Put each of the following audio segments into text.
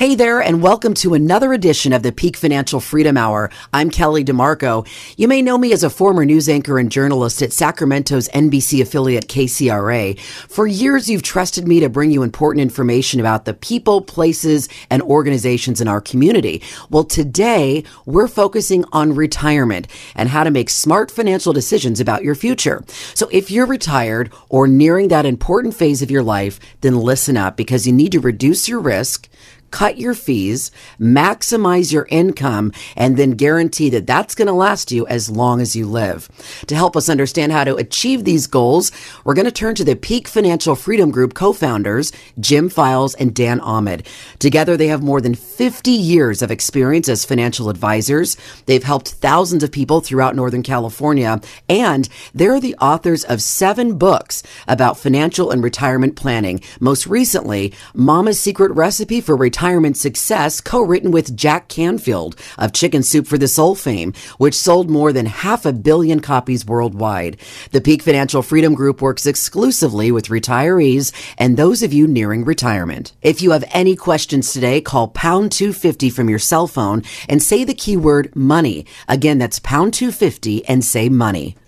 Hey there, and welcome to another edition of the Peak Financial Freedom Hour. I'm Kelly DeMarco. You may know me as a former news anchor and journalist at Sacramento's NBC affiliate KCRA. For years, you've trusted me to bring you important information about the people, places, and organizations in our community. Well, today, we're focusing on retirement and how to make smart financial decisions about your future. So if you're retired or nearing that important phase of your life, then listen up because you need to reduce your risk, cut your fees, maximize your income, and then guarantee that that's going to last you as long as you live. To help us understand how to achieve these goals, we're going to turn to the Peak Financial Freedom Group co-founders, Jim Files and Dan Ahmed. Together, they have more than 50 years of experience as financial advisors. They've helped thousands of people throughout Northern California, and they're the authors of 7 books about financial and retirement planning. Most recently, Mama's Secret Recipe for Retirement Success, co-written with Jack Canfield of Chicken Soup for the Soul fame, which sold more than 500 million copies worldwide. The Peak Financial Freedom Group works exclusively with retirees and those of you nearing retirement. If you have any questions today, call pound 250 from your cell phone and say the keyword money. Again, that's pound 250 and say money.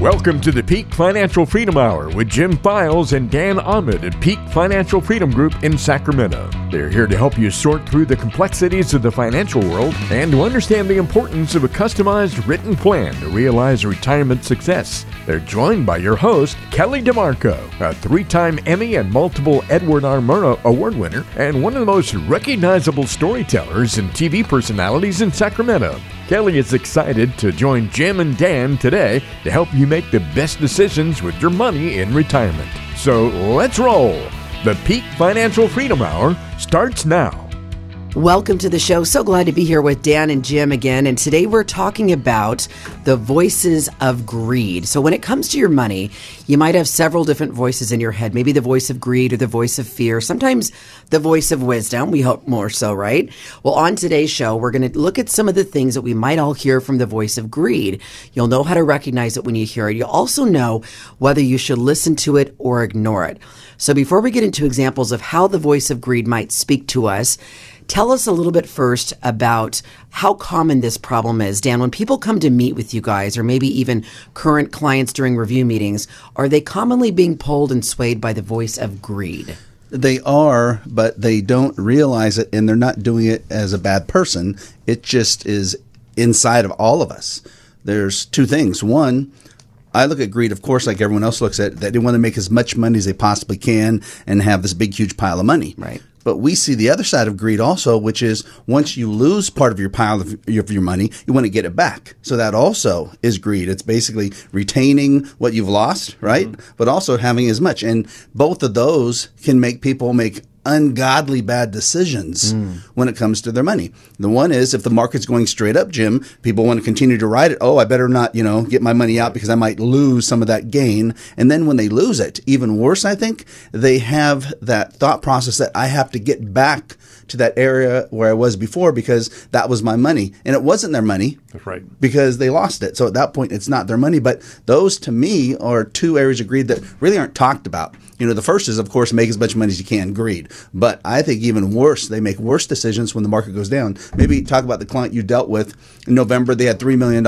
Welcome to the Peak Financial Freedom Hour with Jim Files and Dan Ahmed at Peak Financial Freedom Group in Sacramento. They're here to help you sort through the complexities of the financial world and to understand the importance of a customized written plan to realize retirement success. They're joined by your host, Kelly DeMarco, a 3-time Emmy and multiple Edward R. Murrow Award winner and one of the most recognizable storytellers and TV personalities in Sacramento. Kelly is excited to join Jim and Dan today to help you make the best decisions with your money in retirement. So let's roll. The Peak Financial Freedom Hour starts now. Welcome to the show. So glad to be here with Dan and Jim again. And today we're talking about the voices of greed. So when it comes to your money, you might have several different voices in your head. Maybe the voice of greed or the voice of fear. Sometimes the voice of wisdom. We hope more so, right? Well, on today's show, we're going to look at some of the things that we might all hear from the voice of greed. You'll know how to recognize it when you hear it. You'll also know whether you should listen to it or ignore it. So before we get into examples of how the voice of greed might speak to us, tell us a little bit first about how common this problem is. Dan, when people come to meet with you guys, or maybe even current clients during review meetings, are they commonly being pulled and swayed by the voice of greed? They are, but they don't realize it, and they're not doing it as a bad person. It just is inside of all of us. There's two things. One, I look at greed, of course, like everyone else looks at it, that they want to make as much money as they possibly can and have this big, huge pile of money. Right. But we see the other side of greed also, which is once you lose part of your pile of your money, you want to get it back. So that also is greed. It's basically retaining what you've lost, right? Mm-hmm. But also having as much. And both of those can make people make ungodly bad decisions when it comes to their money. The one is if the market's going straight up, Jim, people want to continue to ride it. Oh, I better not, get my money out because I might lose some of that gain. And then when they lose it, even worse, I think, they have that thought process that I have to get back to that area where I was before because that was my money. And it wasn't their money. That's right. Because they lost it. So at that point, it's not their money. But those, to me, are two areas of greed that really aren't talked about. The first is, of course, make as much money as you can, greed. But I think even worse, they make worse decisions when the market goes down. Maybe talk about the client you dealt with in November. They had $3 million.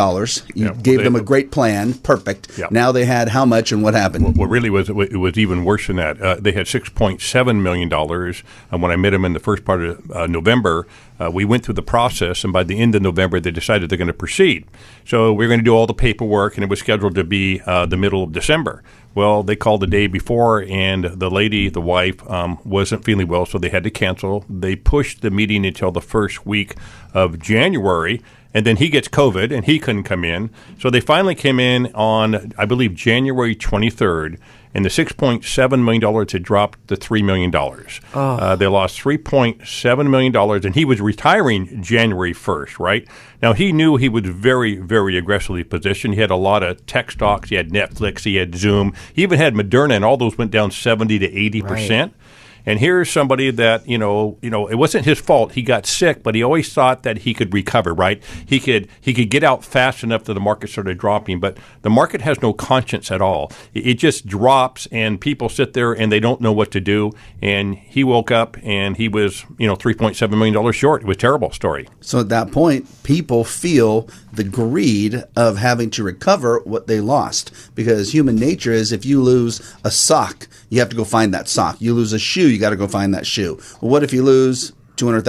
You gave them a great plan. Perfect. Yeah. Now they had how much and what happened? What really was even worse than that. They had $6.7 million. And when I met them in the first part of November, we went through the process, and by the end of November, they decided they're going to proceed. So we're going to do all the paperwork, and it was scheduled to be the middle of December. Well, they called the day before, and the lady, the wife, wasn't feeling well, so they had to cancel. They pushed the meeting until the first week of January, and then he gets COVID, and he couldn't come in. So they finally came in on, I believe, January 23rd, and the $6.7 million had dropped to $3 million. Oh. They lost $3.7 million, and he was retiring January 1st, right? Now, he knew he was very, very aggressively positioned. He had a lot of tech stocks. He had Netflix. He had Zoom. He even had Moderna, and all those went down 70 to 80%. Right. And here's somebody that, you know, it wasn't his fault. He got sick, but he always thought that he could recover, right? He could get out fast enough that the market started dropping. But the market has no conscience at all. It just drops, and people sit there and they don't know what to do. And he woke up and he was, $3.7 million short. It was a terrible story. So at that point, people feel the greed of having to recover what they lost, because human nature is, if you lose a sock, you have to go find that sock. You lose a shoe, you got to go find that shoe. Well, what if you lose $200,000,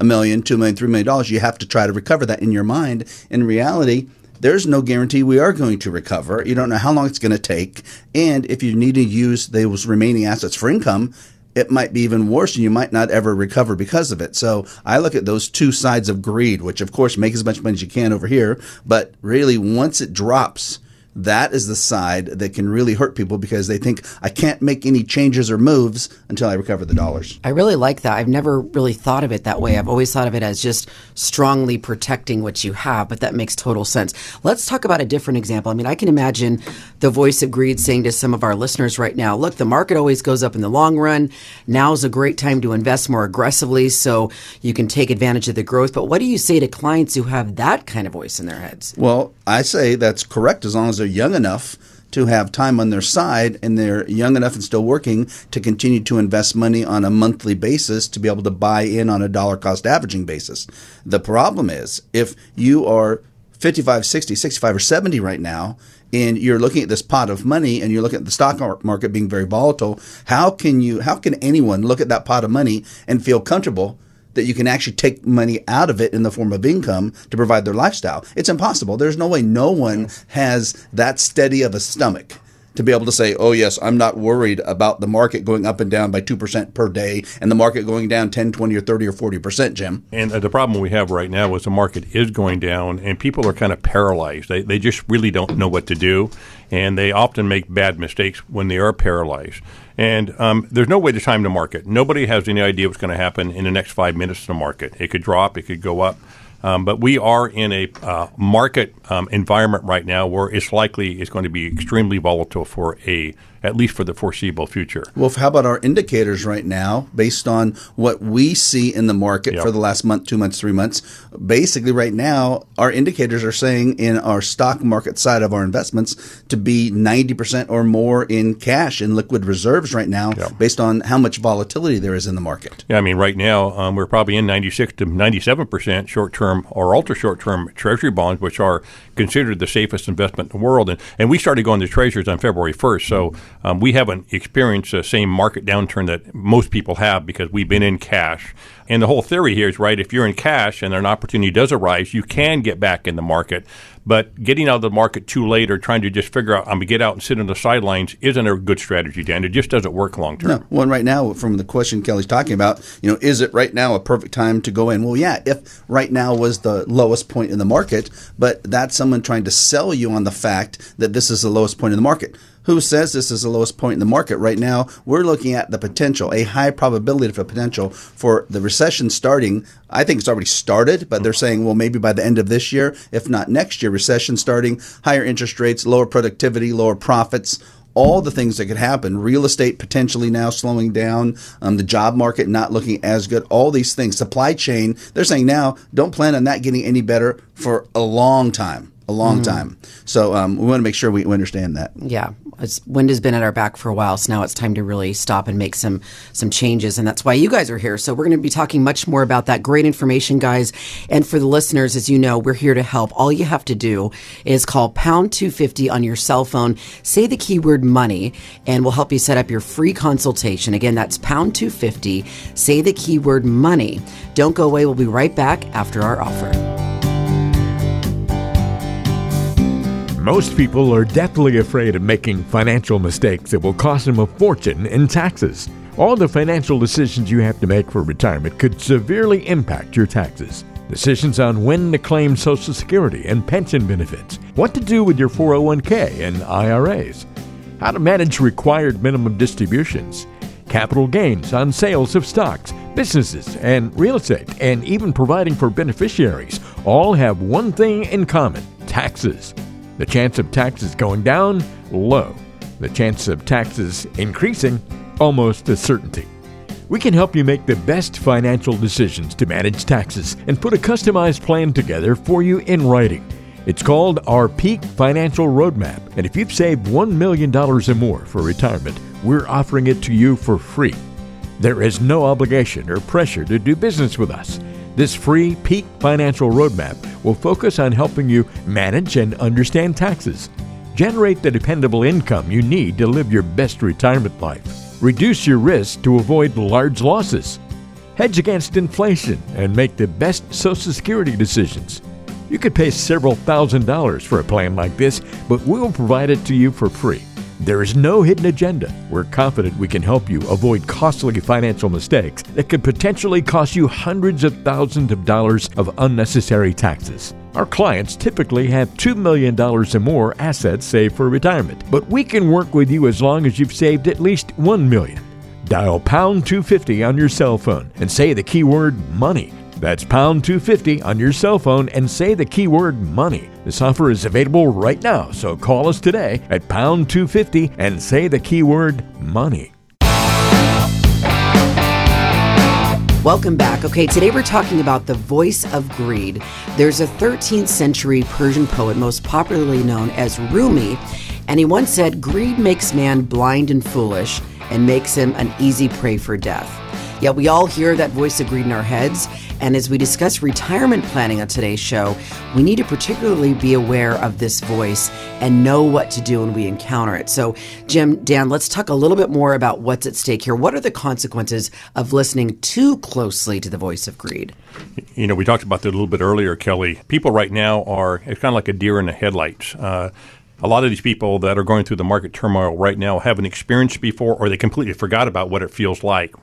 $1 million, $2 million, $3 million? You have to try to recover that in your mind. In reality, there's no guarantee we are going to recover. You don't know how long it's going to take. And if you need to use those remaining assets for income, it might be even worse, and you might not ever recover because of it. So I look at those two sides of greed, which, of course, make as much money as you can over here. But really, once it drops, that is the side that can really hurt people, because they think, I can't make any changes or moves until I recover the dollars. I really like that. I've never really thought of it that way. I've always thought of it as just strongly protecting what you have, but that makes total sense. Let's talk about a different example. I mean, I can imagine the voice of greed saying to some of our listeners right now, look, the market always goes up in the long run. Now's a great time to invest more aggressively so you can take advantage of the growth. But what do you say to clients who have that kind of voice in their heads? Well, I say that's correct as long as they're young enough to have time on their side, and they're young enough and still working to continue to invest money on a monthly basis to be able to buy in on a dollar cost averaging basis. The problem is, if you are 55, 60, 65, or 70 right now, and you're looking at this pot of money and you're looking at the stock market being very volatile, how can anyone look at that pot of money and feel comfortable that you can actually take money out of it in the form of income to provide their lifestyle? It's impossible. There's no way. No one has that steady of a stomach to be able to say, oh, yes, I'm not worried about the market going up and down by 2% per day and the market going down 10, 20, or 30, or 40%, Jim. And the problem we have right now is the market is going down and people are kind of paralyzed. They just really don't know what to do, and they often make bad mistakes when they are paralyzed. And there's no way to time the market. Nobody has any idea what's going to happen in the next 5 minutes to the market. It could drop. It could go up. But we are in a market environment right now where it's likely it's going to be extremely volatile at least for the foreseeable future. Well, how about our indicators right now based on what we see in the market for the last month, 2 months, 3 months? Basically right now, our indicators are saying in our stock market side of our investments to be 90% or more in cash and liquid reserves right now based on how much volatility there is in the market. Yeah, I mean, right now, we're probably in 96 to 97% short-term or ultra-short-term treasury bonds, which are considered the safest investment in the world. And we started going to treasuries on February 1st, so we haven't experienced the same market downturn that most people have because we've been in cash. And the whole theory here is, right, if you're in cash and an opportunity does arise, you can get back in the market. But getting out of the market too late or trying to just figure out, I'm going to get out and sit on the sidelines isn't a good strategy, Dan. It just doesn't work long term. No. Well, and right now, from the question Kelly's talking about, is it right now a perfect time to go in? Well, yeah, if right now was the lowest point in the market, but that's someone trying to sell you on the fact that this is the lowest point in the market. Who says this is the lowest point in the market? Right now, we're looking at the potential, a high probability of a potential for the recession starting. I think it's already started, but they're saying, well, maybe by the end of this year, if not next year, recession starting, higher interest rates, lower productivity, lower profits, all the things that could happen. Real estate potentially now slowing down, the job market not looking as good, all these things. Supply chain, they're saying now, don't plan on that getting any better for a long time. So we want to make sure we understand that. Yeah. Wind has been at our back for a while, so now it's time to really stop and make some changes, and that's why you guys are here. So we're going to be talking much more about that. Great information, guys. And for the listeners, as you know, we're here to help. All you have to do is call pound 250 on your cell phone, say the keyword money, and we'll help you set up your free consultation. Again, that's pound 250, say the keyword money. Don't go away. We'll be right back after our offer. Most people are deathly afraid of making financial mistakes that will cost them a fortune in taxes. All the financial decisions you have to make for retirement could severely impact your taxes. Decisions on when to claim Social Security and pension benefits, what to do with your 401k and IRAs, how to manage required minimum distributions, capital gains on sales of stocks, businesses, and real estate, and even providing for beneficiaries all have one thing in common: taxes. The chance of taxes going down, low. The chance of taxes increasing, almost a certainty. We can help you make the best financial decisions to manage taxes and put a customized plan together for you in writing. It's called our Peak Financial Roadmap, and if you've saved $1 million or more for retirement, we're offering it to you for free. There is no obligation or pressure to do business with us. This free Peak Financial Roadmap will focus on helping you manage and understand taxes, generate the dependable income you need to live your best retirement life, reduce your risk to avoid large losses, hedge against inflation, and make the best Social Security decisions. You could pay several $1,000s for a plan like this, but we'll provide it to you for free. There is no hidden agenda. We're confident we can help you avoid costly financial mistakes that could potentially cost you hundreds of thousands of dollars of unnecessary taxes. Our clients typically have $2 million or more assets saved for retirement, but we can work with you as long as you've saved at least $1 million. Dial pound 250 on your cell phone and say the keyword money. That's pound 250 on your cell phone and say the keyword money. This offer is available right now, so call us today at pound 250 and say the keyword money. Welcome back. Okay, today we're talking about the voice of greed. There's a 13th century Persian poet, most popularly known as Rumi, and he once said, "Greed makes man blind and foolish and makes him an easy prey for death." Yet we all hear that voice of greed in our heads. And as we discuss retirement planning on today's show, we need to particularly be aware of this voice and know what to do when we encounter it. So, Jim, Dan, let's talk a little bit more about what's at stake here. What are the consequences of listening too closely to the voice of greed? You know, we talked about that a little bit earlier, Kelly. People right now are, it's kind of like a deer in the headlights. A lot of these people that are going through the market turmoil right now haven't experienced before, or they completely forgot about what it feels like.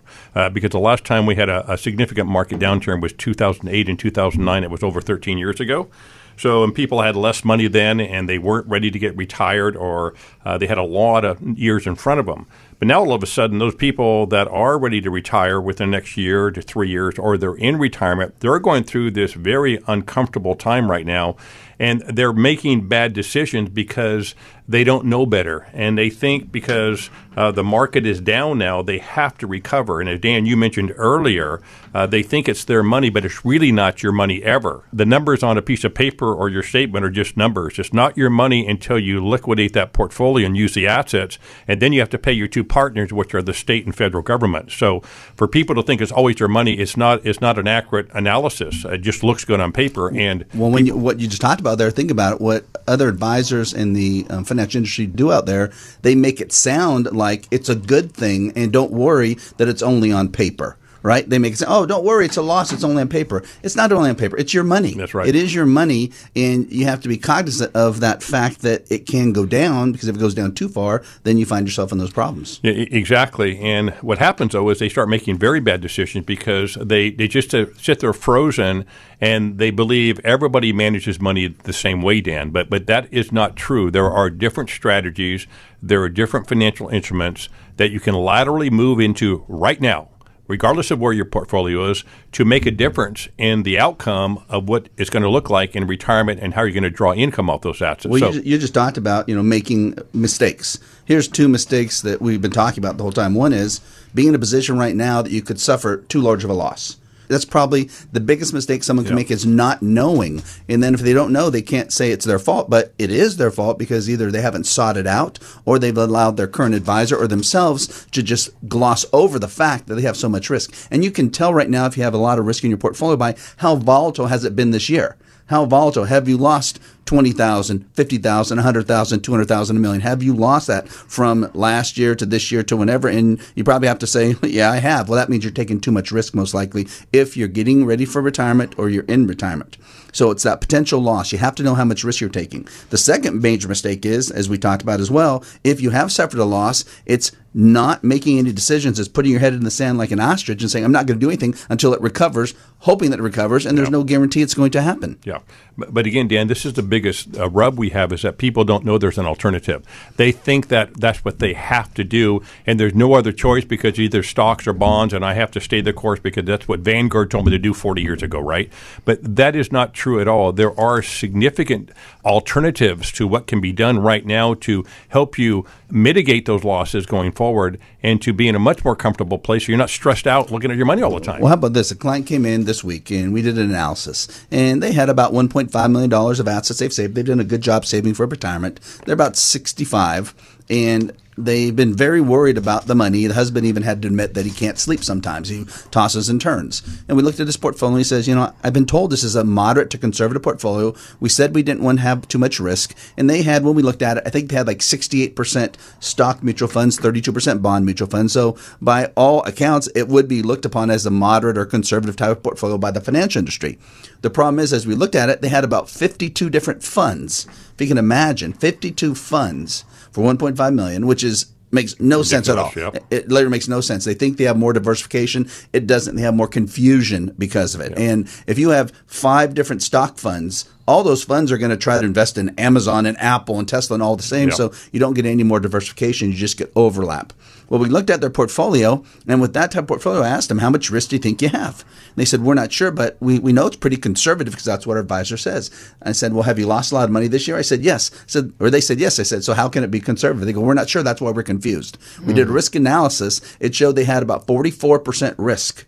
Because the last time we had a significant market downturn was 2008 and 2009. It was over 13 years ago. So, and people had less money then, and they weren't ready to get retired, or they had a lot of years in front of them. But now all of a sudden, those people that are ready to retire within the next year to 3 years, or they're in retirement, they're going through this very uncomfortable time right now, and they're making bad decisions because they don't know better. And they think because the market is down now, they have to recover. And as Dan, you mentioned earlier, they think it's their money, but it's really not your money ever. The numbers on a piece of paper or your statement are just numbers. It's not your money until you liquidate that portfolio and use the assets. And then you have to pay your two partners, which are the state and federal government. So for people to think it's always their money, it's not an accurate analysis. It just looks good on paper. And well, when you, what you just talked about there, think about it, what other advisors in the financial industry do out there, they make it sound like it's a good thing and don't worry that it's only on paper. Right? They make it say, oh, don't worry, it's a loss, it's only on paper. It's not only on paper, it's your money. That's right. It is your money, and you have to be cognizant of that fact that it can go down, because if it goes down too far, then you find yourself in those problems. Yeah, exactly. And what happens, though, is they start making very bad decisions because they just sit there frozen, and they believe everybody manages money the same way, Dan. But that is not true. There are different strategies. There are different financial instruments that you can laterally move into right now, regardless of where your portfolio is, to make a difference in the outcome of what it's going to look like in retirement and how you're going to draw income off those assets. Well, so, you just talked about, you know, making mistakes. Here's two mistakes that we've been talking about the whole time. One is being in a position right now that you could suffer too large of a loss. That's probably the biggest mistake someone can make, is not knowing. And then if they don't know, they can't say it's their fault, but it is their fault because either they haven't sought it out or they've allowed their current advisor or themselves to just gloss over the fact that they have so much risk. And you can tell right now if you have a lot of risk in your portfolio by how volatile has it been this year. How volatile? Have you lost $20,000, $50,000, $100,000, $200,000, $1 million? Have you lost that from last year to this year to whenever? And you probably have to say, yeah, I have. Well, that means you're taking too much risk most likely if you're getting ready for retirement or you're in retirement. So it's that potential loss. You have to know how much risk you're taking. The second major mistake is, as we talked about as well, if you have suffered a loss, it's not making any decisions. It's putting your head in the sand like an ostrich and saying, I'm not going to do anything until it recovers, hoping that it recovers, and there's no guarantee it's going to happen. Yeah. But again, Dan, this is the biggest rub we have, is that people don't know there's an alternative. They think that that's what they have to do, and there's no other choice because either stocks or bonds, and I have to stay the course because that's what Vanguard told me to do 40 years ago, right? But that is not true at all. There are significant alternatives to what can be done right now to help you mitigate those losses going forward. forward and to be in a much more comfortable place so you're not stressed out looking at your money all the time. Well, how about this? A client came in this week and we did an analysis, and they had about $1.5 million of assets they've saved. They've done a good job saving for retirement. They're about 65, and they've been very worried about the money. The husband even had to admit that he can't sleep sometimes. He tosses and turns. And we looked at his portfolio, and he says, you know, I've been told this is a moderate to conservative portfolio. We said we didn't want to have too much risk. And they had, when we looked at it, I think they had like 68% stock mutual funds, 32% bond mutual funds. So by all accounts, it would be looked upon as a moderate or conservative type of portfolio by the financial industry. The problem is, as we looked at it, they had about 52 different funds. If you can imagine, 52 funds for $1.5 million, which is makes no sense at all. Yep. It later makes no sense. They think they have more diversification. It doesn't. They have more confusion because of it. Yep. And if you have 5 different stock funds, all those funds are going to try to invest in Amazon and Apple and Tesla and all the same. Yep. So you don't get any more diversification. You just get overlap. Well, we looked at their portfolio, and with that type of portfolio, I asked them, how much risk do you think you have? And they said, we're not sure, but we know it's pretty conservative because that's what our advisor says. I said, well, have you lost a lot of money this year? I said, yes. I said, or they said, yes. I said, so how can it be conservative? They go, we're not sure. That's why we're confused. We did a risk analysis. It showed they had about 44% risk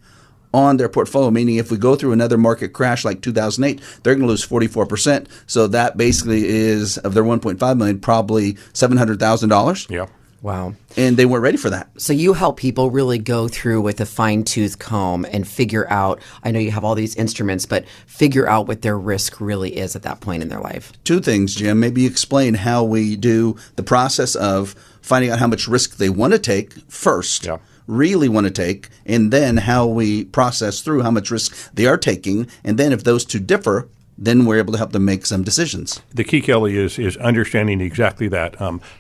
on their portfolio, meaning if we go through another market crash like 2008, they're going to lose 44%. So that basically is, of their $1.5 million, probably $700,000. Yeah. Wow. And they weren't ready for that. So you help people really go through with a fine-tooth comb and figure out, I know you have all these instruments, but figure out what their risk really is at that point in their life. 2 things, Jim. Maybe explain how we do the process of finding out how much risk they want to take first. Yeah. Really want to take, and then how we process through how much risk they are taking, and then if those 2 differ, then we're able to help them make some decisions. The key, Kelly, is understanding exactly that.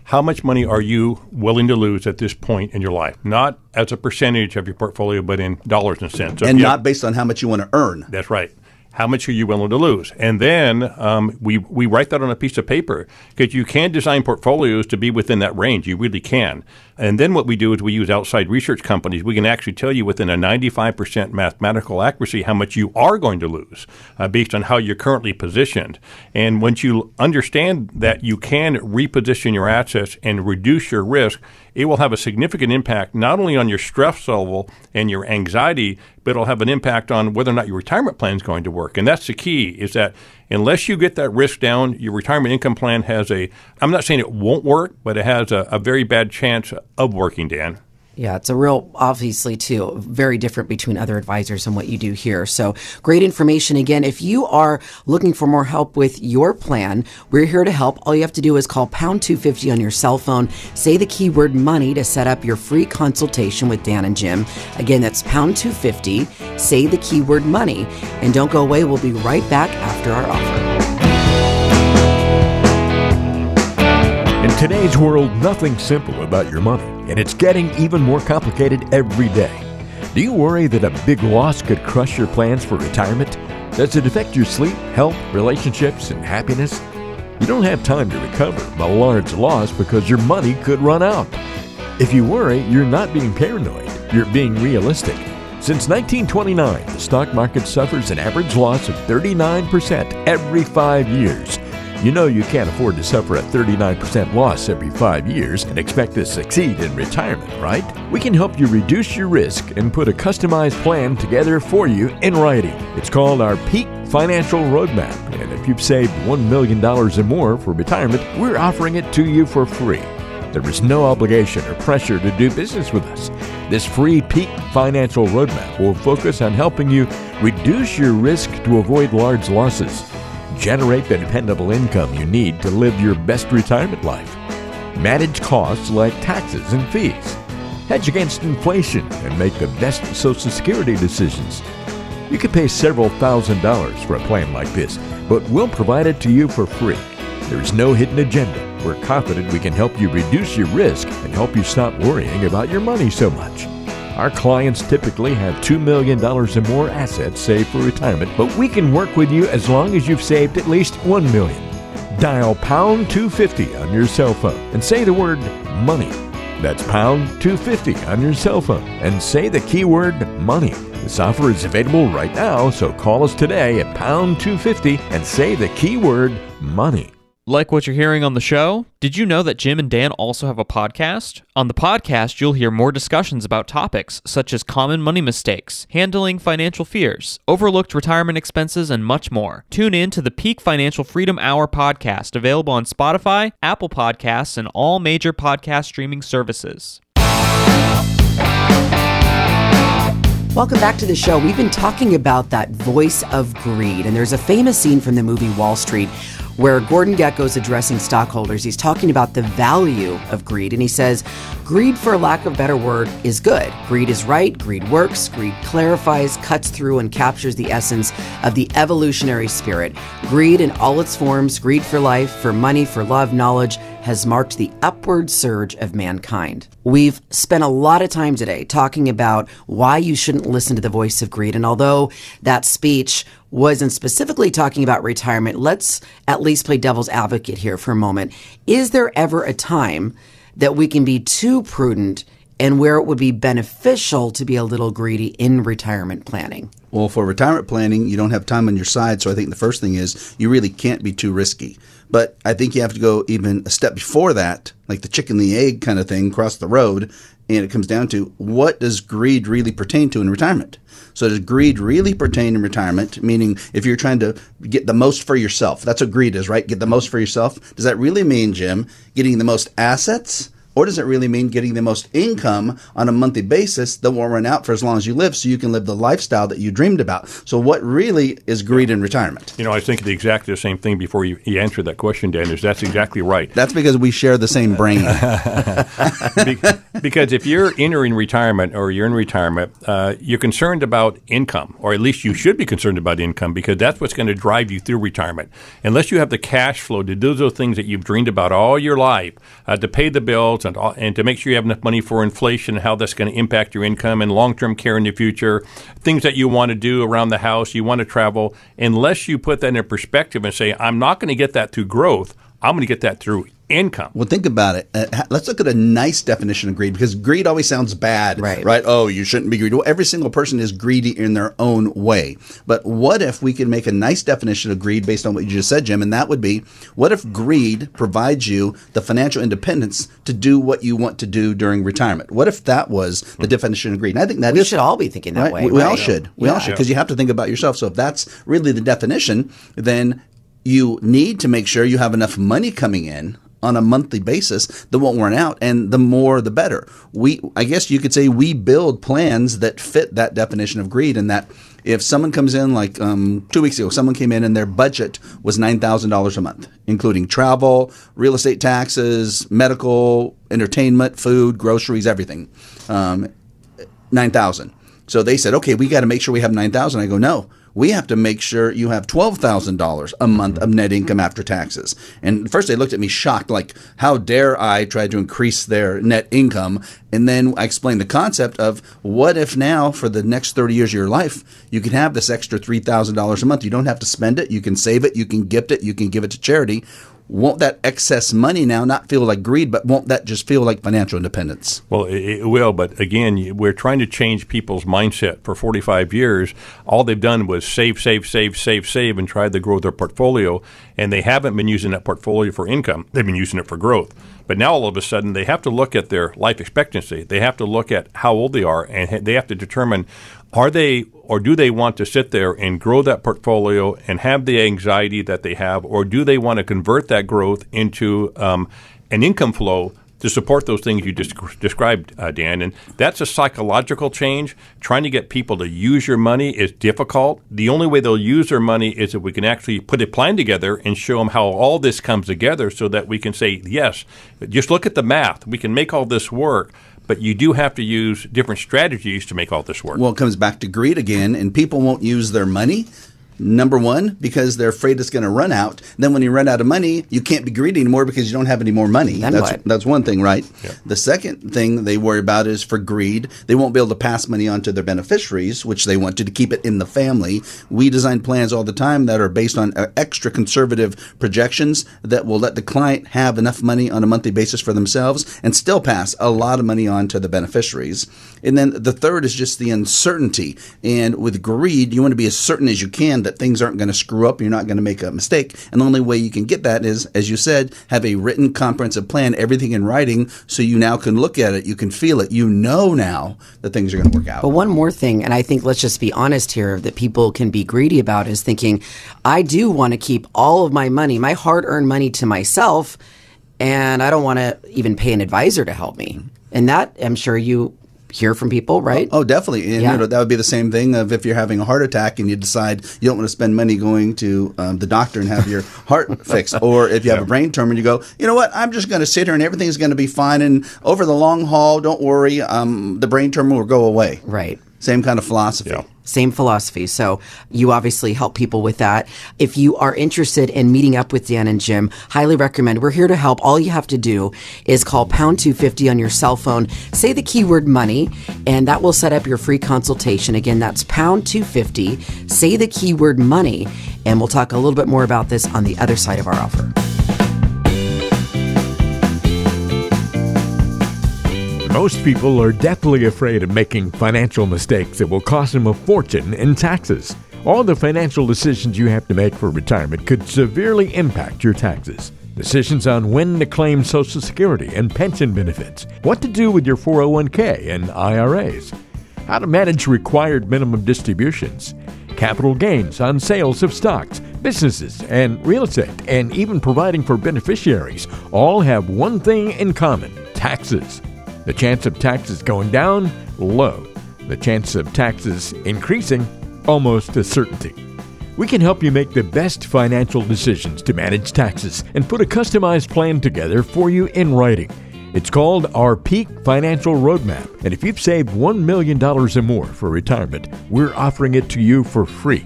How much money are you willing to lose at this point in your life? Not as a percentage of your portfolio, but in dollars and cents. So, and not based on how much you want to earn. That's right. How much are you willing to lose? And then we write that on a piece of paper, because you can design portfolios to be within that range. You really can. And then what we do is we use outside research companies. We can actually tell you within a 95% mathematical accuracy how much you are going to lose based on how you're currently positioned. And once you understand that you can reposition your assets and reduce your risk, it will have a significant impact not only on your stress level and your anxiety, but it'll have an impact on whether or not your retirement plan is going to work. And that's the key, is that unless you get that risk down, your retirement income plan has a, I'm not saying it won't work, but it has a very bad chance of working, Dan. Yeah, it's a real, obviously, too, very different between other advisors and what you do here. So great information. Again, if you are looking for more help with your plan, we're here to help. All you have to do is call pound 250 on your cell phone, say the keyword money to set up your free consultation with Dan and Jim. Again, that's pound 250, say the keyword money, and don't go away. We'll be right back after our offer. In today's world, nothing's simple about your money, and it's getting even more complicated every day. Do you worry that a big loss could crush your plans for retirement? Does it affect your sleep, health, relationships, and happiness? You don't have time to recover from a large loss because your money could run out. If you worry, you're not being paranoid, you're being realistic. Since 1929, the stock market suffers an average loss of 39% every 5 years. You know you can't afford to suffer a 39% loss every 5 years and expect to succeed in retirement, right? We can help you reduce your risk and put a customized plan together for you in writing. It's called our Peak Financial Roadmap, and if you've saved $1 million or more for retirement, we're offering it to you for free. There is no obligation or pressure to do business with us. This free Peak Financial Roadmap will focus on helping you reduce your risk to avoid large losses, generate the dependable income you need to live your best retirement life, manage costs like taxes and fees, hedge against inflation, and make the best Social Security decisions. You could pay several $1,000s for a plan like this, but we'll provide it to you for free. There's no hidden agenda. We're confident we can help you reduce your risk and help you stop worrying about your money so much. Our clients typically have $2 million or more assets saved for retirement, but we can work with you as long as you've saved at least $1 million. Dial pound 250 on your cell phone and say the word money. That's pound 250 on your cell phone and say the keyword money. This offer is available right now, so call us today at pound 250 and say the keyword money. Like what you're hearing on the show? Did you know that Jim and Dan also have a podcast? On the podcast, you'll hear more discussions about topics such as common money mistakes, handling financial fears, overlooked retirement expenses, and much more. Tune in to the Peak Financial Freedom Hour podcast, available on Spotify, Apple Podcasts, and all major podcast streaming services. Welcome back to the show. We've been talking about that voice of greed, and there's a famous scene from the movie Wall Street where Gordon Gekko's addressing stockholders. He's talking about the value of greed, and he says, greed, for lack of a better word, is good. Greed is right, greed works, greed clarifies, cuts through, and captures the essence of the evolutionary spirit. Greed in all its forms, greed for life, for money, for love, knowledge, has marked the upward surge of mankind. We've spent a lot of time today talking about why you shouldn't listen to the voice of greed. And although that speech wasn't specifically talking about retirement, let's at least play devil's advocate here for a moment. Is there ever a time that we can be too prudent and where it would be beneficial to be a little greedy in retirement planning? Well, for retirement planning, you don't have time on your side. So I think the first thing is you really can't be too risky. But I think you have to go even a step before that, like the chicken and the egg kind of thing, cross the road, and it comes down to what does greed really pertain to in retirement? So does greed really pertain in retirement, meaning if you're trying to get the most for yourself, that's what greed is, right? Get the most for yourself. Does that really mean, Jim, getting the most assets? Or does it really mean getting the most income on a monthly basis that won't run out for as long as you live so you can live the lifestyle that you dreamed about? So what really is greed in retirement? You know, I think the exactly the same thing before you answered that question, Dan, is that's exactly right. That's because we share the same brain. Because if you're entering retirement or you're in retirement, you're concerned about income, or at least you should be concerned about income because that's what's going to drive you through retirement. Unless you have the cash flow to do those things that you've dreamed about all your life, to pay the bills, and to make sure you have enough money for inflation and how that's going to impact your income and long-term care in the future, things that you want to do around the house, you want to travel, unless you put that in perspective and say, I'm not going to get that through growth, I'm going to get that through income. Well, think about it. Let's look at a nice definition of greed, because greed always sounds bad, right? Oh, you shouldn't be greedy. Well, every single person is greedy in their own way. But what if we could make a nice definition of greed based on what you just said, Jim? And that would be, what if greed provides you the financial independence to do what you want to do during retirement? What if that was the definition of greed? And I think that we should all be thinking that way. We all should. We all should, because you have to think about yourself. So if that's really the definition, then you need to make sure you have enough money coming in on a monthly basis that won't run out, and the more the better. I guess you could say we build plans that fit that definition of greed, and that if someone comes in, like 2 weeks ago, someone came in and their budget was $9,000 a month, including travel, real estate taxes, medical, entertainment, food, groceries, everything, $9,000. So they said, okay, we got to make sure we have $9,000. I go, no. We have to make sure you have $12,000 a month of net income after taxes. And first they looked at me shocked, like, how dare I try to increase their net income? And then I explained the concept of, what if now for the next 30 years of your life, you can have this extra $3,000 a month. You don't have to spend it. You can save it. You can gift it. You can give it to charity. Won't that excess money now not feel like greed, but won't that just feel like financial independence? Well, it will, but again, we're trying to change people's mindset. For 45 years, all they've done was save, and try to grow their portfolio, and they haven't been using that portfolio for income. They've been using it for growth. But now all of a sudden, they have to look at their life expectancy. They have to look at how old they are, and they have to determine, are they, or do they want to sit there and grow that portfolio and have the anxiety that they have, or do they want to convert that growth into an income flow to support those things you described, Dan? And that's a psychological change. Trying to get people to use your money is difficult. The only way they'll use their money is if we can actually put a plan together and show them how all this comes together, so that we can say, yes, just look at the math. We can make all this work. But you do have to use different strategies to make all this work. Well, it comes back to greed again, and people won't use their money, number one, because they're afraid it's going to run out. Then when you run out of money, you can't be greedy anymore because you don't have any more money. That's one thing, right? Yeah. The second thing they worry about is, for greed, they won't be able to pass money on to their beneficiaries, which they want to keep it in the family. We design plans all the time that are based on extra conservative projections that will let the client have enough money on a monthly basis for themselves and still pass a lot of money on to the beneficiaries. And then the third is just the uncertainty. And with greed, you want to be as certain as you can that things aren't going to screw up, you're not going to make a mistake. And the only way you can get that is, as you said, have a written comprehensive plan, everything in writing, so you now can look at it, you can feel it, you know now that things are going to work out. But one more thing, and I think let's just be honest here, that people can be greedy about is thinking, I do want to keep all of my money, my hard-earned money to myself, and I don't want to even pay an advisor to help me. And that, I'm sure you hear from people, right? Oh, definitely. And, you know, that would be the same thing of if you're having a heart attack and you decide you don't want to spend money going to the doctor and have your heart fixed. Or if you have a brain tumor and you go, you know what, I'm just going to sit here and everything's going to be fine. And over the long haul, don't worry, the brain tumor will go away. Right. Same kind of philosophy. Yeah. Same philosophy. So you obviously help people with that. If you are interested in meeting up with Dan and Jim, highly recommend. We're here to help. All you have to do is call pound 250 on your cell phone, say the keyword money, and that will set up your free consultation. Again, that's pound 250, say the keyword money, and we'll talk a little bit more about this on the other side of our offer. Most people are deathly afraid of making financial mistakes that will cost them a fortune in taxes. All the financial decisions you have to make for retirement could severely impact your taxes. Decisions on when to claim Social Security and pension benefits, what to do with your 401k and IRAs, how to manage required minimum distributions, capital gains on sales of stocks, businesses, and real estate, and even providing for beneficiaries all have one thing in common: taxes. The chance of taxes going down, low. The chance of taxes increasing, almost a certainty. We can help you make the best financial decisions to manage taxes and put a customized plan together for you in writing. It's called our Peak Financial Roadmap, and if you've saved $1 million or more for retirement, we're offering it to you for free.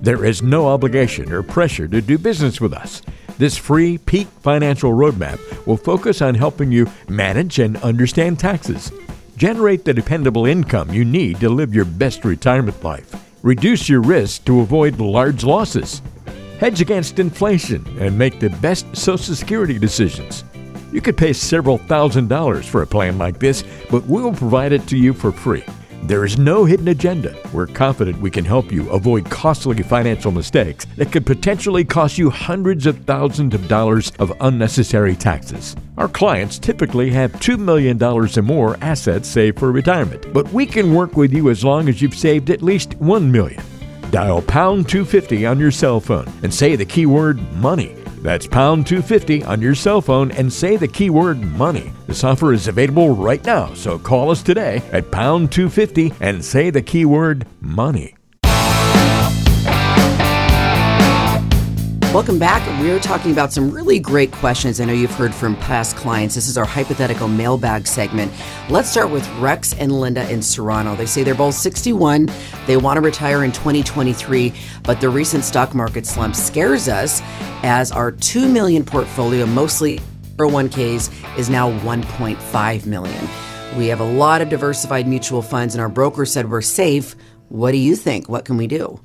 There is no obligation or pressure to do business with us. This free Peak Financial Roadmap will focus on helping you manage and understand taxes, generate the dependable income you need to live your best retirement life, reduce your risk to avoid large losses, hedge against inflation, and make the best Social Security decisions. You could pay several $1,000s for a plan like this, but we will provide it to you for free. There is no hidden agenda. We're confident we can help you avoid costly financial mistakes that could potentially cost you hundreds of thousands of dollars of unnecessary taxes. Our clients typically have $2 million or more assets saved for retirement, but we can work with you as long as you've saved at least $1 million. Dial pound 250 on your cell phone and say the keyword money. That's pound 250 on your cell phone and say the keyword money. This offer is available right now, so call us today at pound 250 and say the keyword money. Welcome back. We're talking about some really great questions I know you've heard from past clients. This is our hypothetical mailbag segment. Let's start with Rex and Linda in Serrano. They say they're both 61. They want to retire in 2023, but the recent stock market slump scares us as our $2 million portfolio, mostly 401ks, is now $1.5 million. We have a lot of diversified mutual funds and our broker said we're safe. What do you think? What can we do?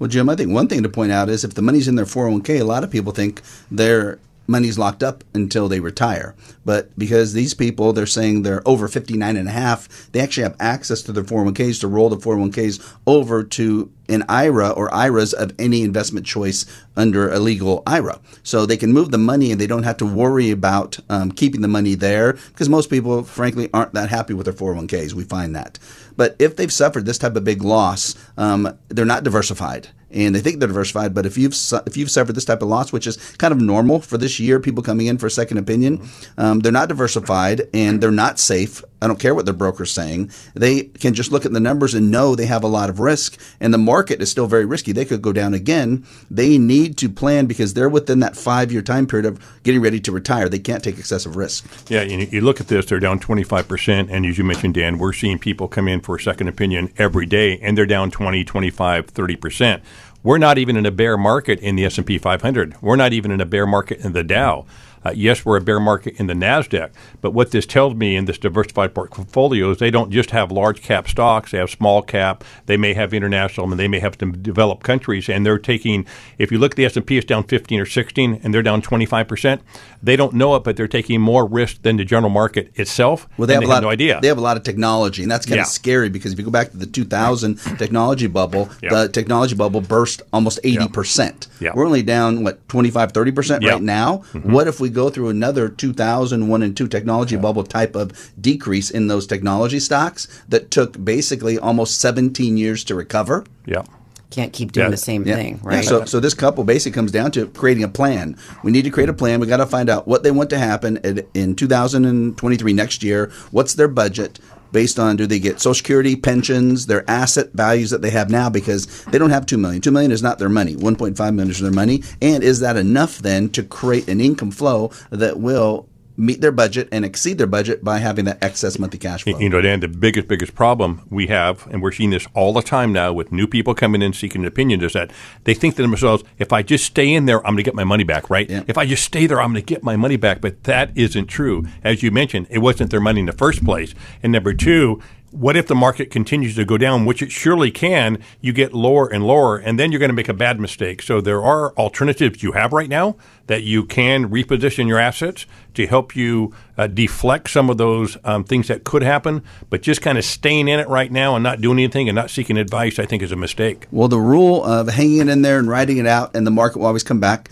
Well, Jim, I think one thing to point out is if the money's in their 401k, a lot of people think their money's locked up until they retire. But because these people, they're saying they're over 59 and a half, they actually have access to their 401ks to roll the 401ks over to an IRA or IRAs of any investment choice under a legal IRA. So they can move the money and they don't have to worry about keeping the money there because most people, frankly, aren't that happy with their 401ks. We find that. But if they've suffered this type of big loss, they're not diversified. And they think they're diversified, but if you've suffered this type of loss, which is kind of normal for this year, people coming in for a second opinion, they're not diversified and they're not safe. I don't care what their broker's saying. They can just look at the numbers and know they have a lot of risk, and the market is still very risky. They could go down again. They need to plan because they're within that 5-year time period of getting ready to retire. They can't take excessive risk. Yeah, you look at this, they're down 25%, and as you mentioned, Dan, we're seeing people come in for a second opinion every day, and they're down 20, 25, 30%. We're not even in a bear market in the S&P 500. We're not even in a bear market in the Dow. Yes, we're a bear market in the NASDAQ, but what this tells me in this diversified portfolio is they don't just have large cap stocks. They have small cap. They may have international, and they may have some developed countries. And they're taking, if you look at the S&P, it's down 15 or 16, and they're down 25%. They don't know it, but they're taking more risk than the general market itself. Well, they have no idea. They have a lot of technology, and that's kind of scary because if you go back to the 2000 technology bubble, the technology bubble burst almost 80%. Yeah. We're only down, what, 25, 30% right now? Mm-hmm. What if we go through another 2001 and 2 technology bubble type of decrease in those technology stocks that took basically almost 17 years to recover? Yeah. Can't keep doing the same thing, right? Yeah. So this couple basically comes down to creating a plan. We need to create a plan. We got to find out what they want to happen in 2023, next year. What's their budget? Based on, do they get Social Security, pensions, their asset values that they have now, because they don't have $2 million. $2 million is not their money. $1.5 million is their money. And is that enough then to create an income flow that will meet their budget and exceed their budget by having that excess monthly cash flow? You know, Dan, the biggest problem we have, and we're seeing this all the time now with new people coming in seeking an opinion, is that they think to themselves, if I just stay in there, I'm going to get my money back, right? Yeah. If I just stay there, I'm going to get my money back. But that isn't true. As you mentioned, it wasn't their money in the first place. And number two, what if the market continues to go down, which it surely can? You get lower and lower, and then you're going to make a bad mistake. So there are alternatives you have right now that you can reposition your assets to help you deflect some of those things that could happen. But just kind of staying in it right now and not doing anything and not seeking advice, I think, is a mistake. Well, the rule of hanging in there and riding it out, and the market will always come back,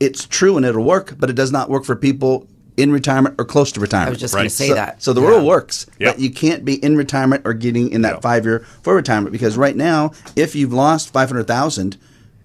it's true and it'll work, but it does not work for people in retirement or close to retirement. I was just going to say that. So the rule works, but you can't be in retirement or getting in that 5 year for retirement, because right now, if you've lost $500,000,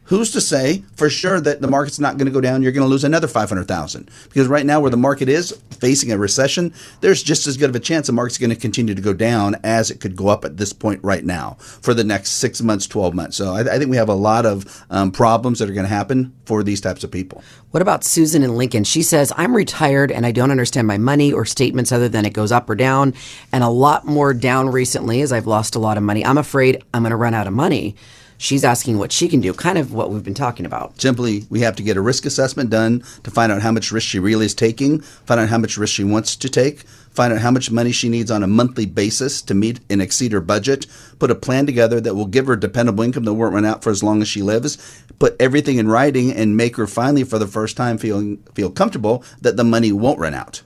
who's to say for sure that the market's not going to go down? You're going to lose another $500,000, because right now where the market is facing a recession, there's just as good of a chance the market's going to continue to go down as it could go up at this point right now for the next 6 months, 12 months. So I think we have a lot of problems that are going to happen for these types of people. What about Susan in Lincoln? She says, I'm retired and I don't understand my money or statements other than it goes up or down, and a lot more down recently as I've lost a lot of money. I'm afraid I'm going to run out of money. She's asking what she can do, kind of what we've been talking about. Simply, we have to get a risk assessment done to find out how much risk she really is taking, find out how much risk she wants to take, find out how much money she needs on a monthly basis to meet and exceed her budget, put a plan together that will give her dependable income that won't run out for as long as she lives, put everything in writing, and make her finally, for the first time, feel comfortable that the money won't run out.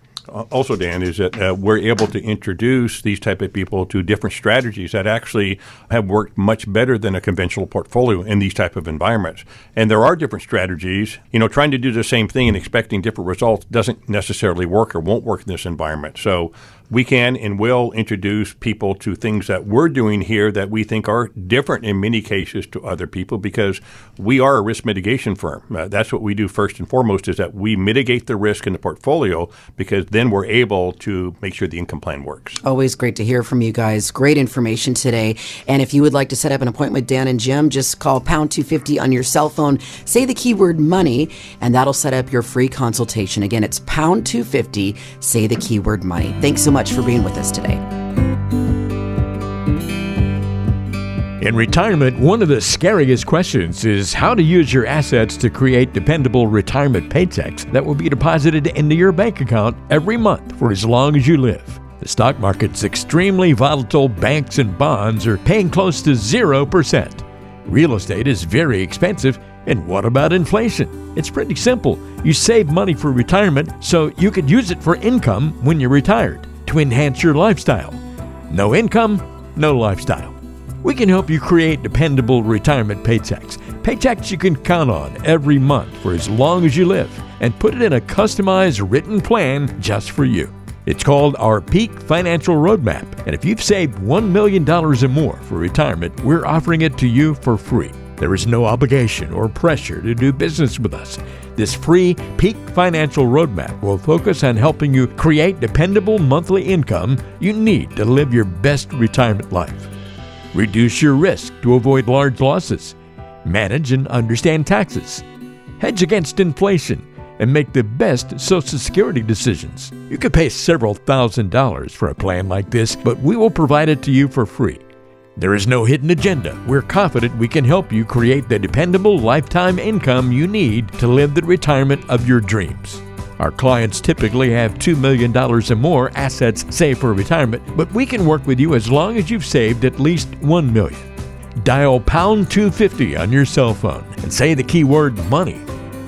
Also, Dan, is that we're able to introduce these type of people to different strategies that actually have worked much better than a conventional portfolio in these type of environments. And there are different strategies. You know, trying to do the same thing and expecting different results doesn't necessarily work or won't work in this environment. So we can and will introduce people to things that we're doing here that we think are different in many cases to other people, because we are a risk mitigation firm. That's what we do first and foremost, is that we mitigate the risk in the portfolio, because then we're able to make sure the income plan works. Always great to hear from you guys. Great information today. And if you would like to set up an appointment with Dan and Jim, just call pound 250 on your cell phone, say the keyword money, and that'll set up your free consultation. Again, it's pound 250, say the keyword money. Thanks so much for being with us today. In retirement, one of the scariest questions is how to use your assets to create dependable retirement paychecks that will be deposited into your bank account every month for as long as you live. The stock market's extremely volatile. Banks and bonds are paying close to 0%. Real estate is very expensive. And what about inflation? It's pretty simple. You save money for retirement so you could use it for income when you're retired, to enhance your lifestyle. No income, no lifestyle. We can help you create dependable retirement paychecks, paychecks you can count on every month for as long as you live, and put it in a customized written plan just for you. It's called our Peak Financial Roadmap, and if you've saved $1 million or more for retirement, we're offering it to you for free. There is no obligation or pressure to do business with us. This free Peak Financial Roadmap will focus on helping you create dependable monthly income you need to live your best retirement life. Reduce your risk to avoid large losses. Manage and understand taxes. Hedge against inflation and make the best Social Security decisions. You could pay several $1,000s for a plan like this, but we will provide it to you for free. There is no hidden agenda. We're confident we can help you create the dependable lifetime income you need to live the retirement of your dreams. Our clients typically have $2 million or more assets saved for retirement, but we can work with you as long as you've saved at least $1 million. Dial pound 250 on your cell phone and say the keyword money.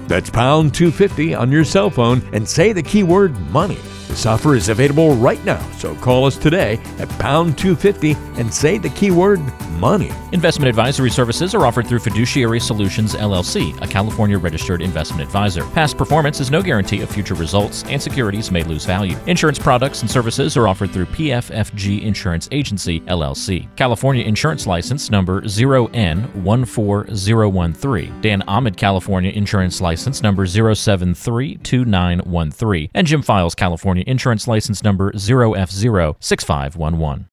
That's pound 250 on your cell phone and say the keyword money. This offer is available right now, so call us today at pound 250 and say the keyword money. Investment advisory services are offered through Fiduciary Solutions LLC, a California registered investment advisor. Past performance is no guarantee of future results, and securities may lose value. Insurance products and services are offered through PFFG Insurance Agency, LLC. California Insurance License Number 0N14013. Dan Ahmed, California Insurance License Number 0732913. And Jim Files, California Insurance License Number 0F06511.